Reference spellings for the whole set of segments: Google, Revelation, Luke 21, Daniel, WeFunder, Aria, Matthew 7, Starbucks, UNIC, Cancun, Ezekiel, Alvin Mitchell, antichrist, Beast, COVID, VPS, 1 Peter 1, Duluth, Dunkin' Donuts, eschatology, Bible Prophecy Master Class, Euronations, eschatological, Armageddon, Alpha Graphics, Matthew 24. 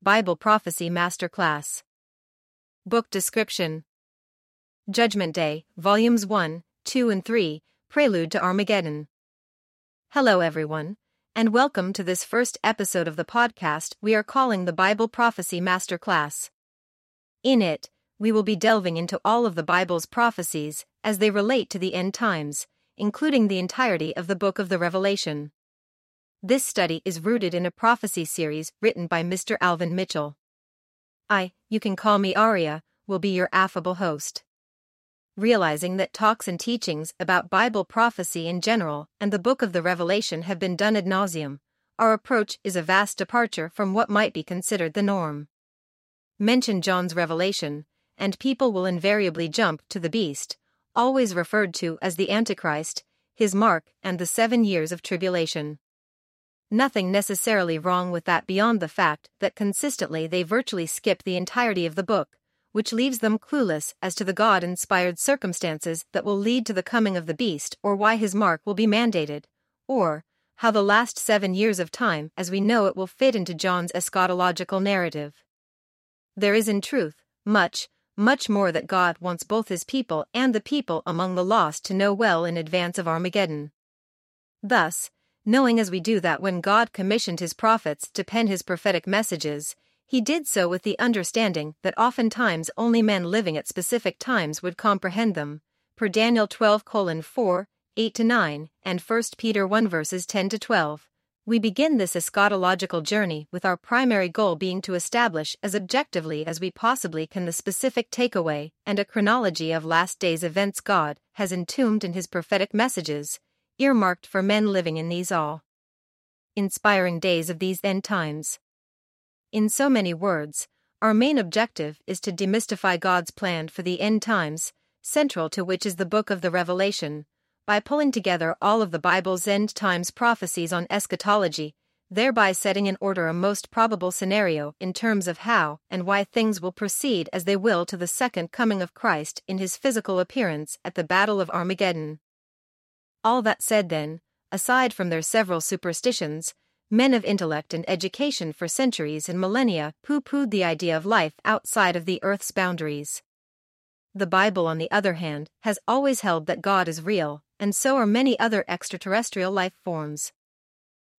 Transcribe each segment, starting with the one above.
Bible Prophecy Master Class. Book Description. Judgment Day, Volumes 1, 2 and 3, Prelude to Armageddon. Hello everyone, and welcome to this first episode of the podcast we are calling the Bible Prophecy Master Class. In it, we will be delving into all of the Bible's prophecies as they relate to the end times, including the entirety of the book of the Revelation. This study is rooted in a prophecy series written by Mr. Alvin Mitchell. You can call me Aria, will be your affable host. Realizing that talks and teachings about Bible prophecy in general and the book of the Revelation have been done ad nauseam, our approach is a vast departure from what might be considered the norm. Mention John's Revelation, and people will invariably jump to the Beast, always referred to as the Antichrist, his mark, and the 7 years of tribulation. Nothing necessarily wrong with that beyond the fact that consistently they virtually skip the entirety of the book, which leaves them clueless as to the God-inspired circumstances that will lead to the coming of the Beast or why his mark will be mandated, or how the last 7 years of time as we know it will fit into John's eschatological narrative. There is in truth much more that God wants both his people and the people among the lost to know well in advance of Armageddon. Thus, knowing as we do that when God commissioned his prophets to pen his prophetic messages, he did so with the understanding that oftentimes only men living at specific times would comprehend them, per Daniel 12:4, 8-9, and 1 Peter 1 verses 10-12. We begin this eschatological journey with our primary goal being to establish as objectively as we possibly can the specific takeaway and a chronology of last days events God has entombed in his prophetic messages, earmarked for men living in these all-inspiring days of these end times. In so many words, our main objective is to demystify God's plan for the end times, central to which is the book of the Revelation, by pulling together all of the Bible's end times prophecies on eschatology, thereby setting in order a most probable scenario in terms of how and why things will proceed as they will to the second coming of Christ in his physical appearance at the Battle of Armageddon. All that said then, aside from their several superstitions, men of intellect and education for centuries and millennia pooh-poohed the idea of life outside of the earth's boundaries. The Bible, on the other hand, has always held that God is real, and so are many other extraterrestrial life forms.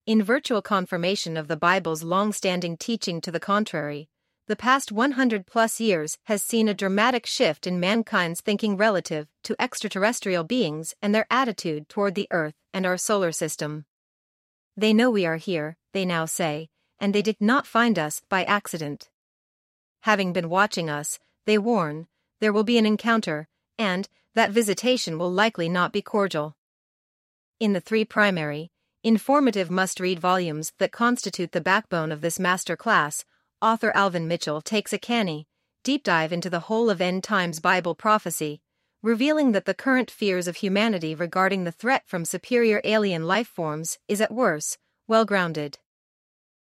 In virtual confirmation of the Bible's long-standing teaching to the contrary, the past 100-plus years has seen a dramatic shift in mankind's thinking relative to extraterrestrial beings and their attitude toward the Earth and our solar system. They know we are here, they now say, and they did not find us by accident. Having been watching us, they warn, there will be an encounter, and that visitation will likely not be cordial. In the three primary, informative must-read volumes that constitute the backbone of this master class, author Alvin Mitchell takes a canny, deep dive into the whole of end times Bible prophecy, revealing that the current fears of humanity regarding the threat from superior alien life forms is at worst, well-grounded.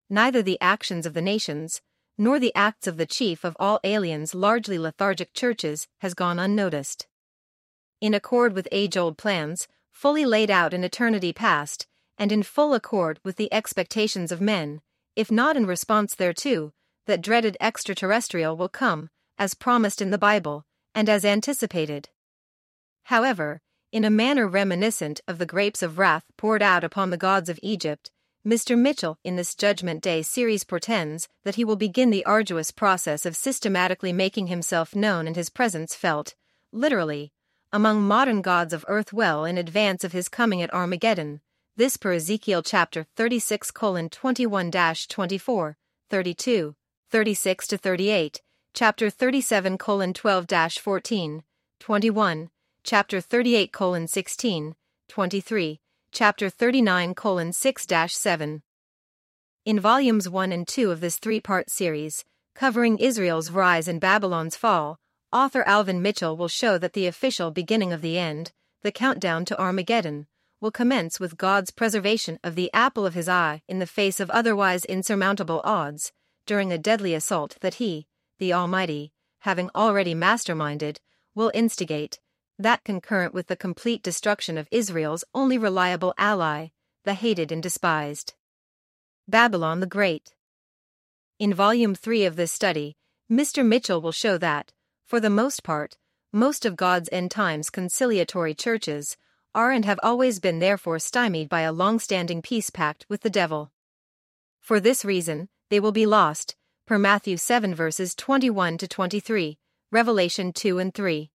Neither the actions of the nations, nor the acts of the chief of all aliens' largely lethargic churches has gone unnoticed. In accord with age-old plans, fully laid out in eternity past, and in full accord with the expectations of men, if not in response thereto, that dreaded extraterrestrial will come, as promised in the Bible, and as anticipated. However, in a manner reminiscent of the grapes of wrath poured out upon the gods of Egypt, Mr. Mitchell in this Judgment Day series portends that he will begin the arduous process of systematically making himself known and his presence felt, literally, among modern gods of earth well in advance of his coming at Armageddon, this per Ezekiel chapter 36:21-24, 32, 36-38, chapter 37:12-14, 21, chapter 38:16, 23, chapter 39:6-7. In volumes 1 and 2 of this three-part series, covering Israel's rise and Babylon's fall, author Alvin Mitchell will show that the official beginning of the end, the countdown to Armageddon, will commence with God's preservation of the apple of his eye in the face of otherwise insurmountable odds, during a deadly assault that he, the Almighty, having already masterminded, will instigate, that concurrent with the complete destruction of Israel's only reliable ally, the hated and despised Babylon the Great. In Volume 3 of this study, Mr. Mitchell will show that, for the most part, most of God's end times conciliatory churches are and have always been therefore stymied by a long-standing peace pact with the devil. For this reason, they will be lost, per Matthew 7 verses 21-23, Revelation 2 and 3.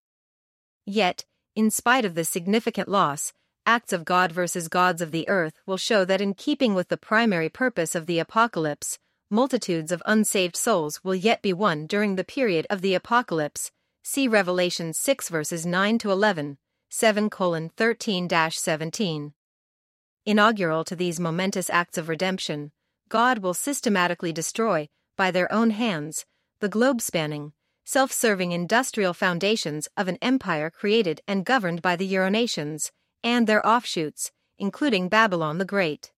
Yet, in spite of this significant loss, acts of God versus gods of the earth will show that in keeping with the primary purpose of the apocalypse, multitudes of unsaved souls will yet be won during the period of the apocalypse, see Revelation 6 verses 9-11, 7:13-17. Inaugural to these momentous acts of redemption, God will systematically destroy, by their own hands, the globe-spanning, self-serving industrial foundations of an empire created and governed by the Euronations, and their offshoots, including Babylon the Great.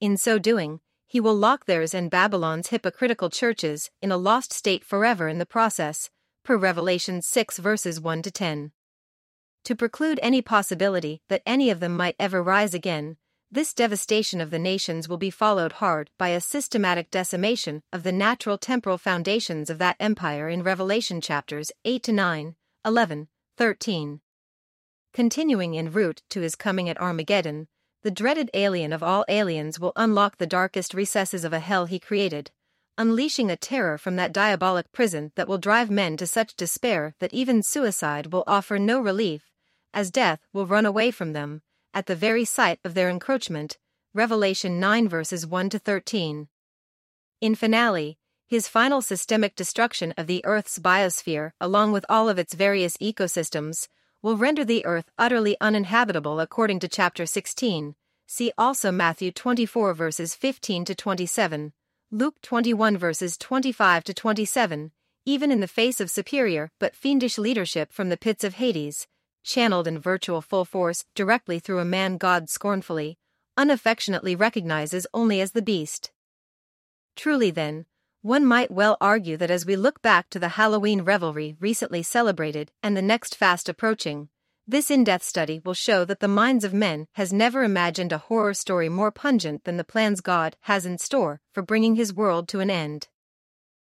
In so doing, he will lock theirs and Babylon's hypocritical churches in a lost state forever in the process, per Revelation 6 verses 1-10. To preclude any possibility that any of them might ever rise again, this devastation of the nations will be followed hard by a systematic decimation of the natural temporal foundations of that empire in Revelation chapters 8-9, 11, 13. Continuing en route to his coming at Armageddon, the dreaded alien of all aliens will unlock the darkest recesses of a hell he created, unleashing a terror from that diabolic prison that will drive men to such despair that even suicide will offer no relief, as death will run away from them, at the very sight of their encroachment, Revelation 9 verses 1-13. In finale, his final systemic destruction of the Earth's biosphere along with all of its various ecosystems will render the earth utterly uninhabitable according to chapter 16, see also Matthew 24 verses 15-27, Luke 21 verses 25-27, even in the face of superior but fiendish leadership from the pits of Hades, channeled in virtual full force directly through a man God scornfully, unaffectionately recognizes only as the Beast. Truly then, one might well argue that as we look back to the Halloween revelry recently celebrated and the next fast approaching, this in-depth study will show that the minds of men has never imagined a horror story more pungent than the plans God has in store for bringing his world to an end.